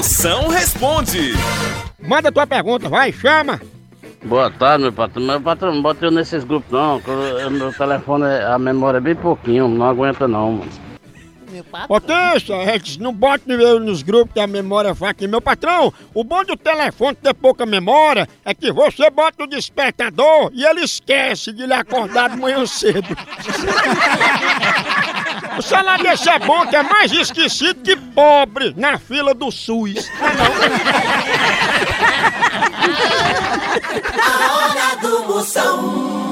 Mução Responde. Manda tua pergunta, vai, chama. Boa tarde, meu patrão. Meu patrão, não bota eu nesses grupos, não. Meu telefone, a memória é bem pouquinho, não aguenta, não, mano. Meu patrão. Não bota eu nos grupos que a memória vai aqui. Meu patrão, o bom do telefone ter pouca memória é que você bota o despertador e ele esquece de lhe acordar de manhã cedo. O salário desse é bom que é mais esquecido que pobre na fila do SUS. A hora do Mução.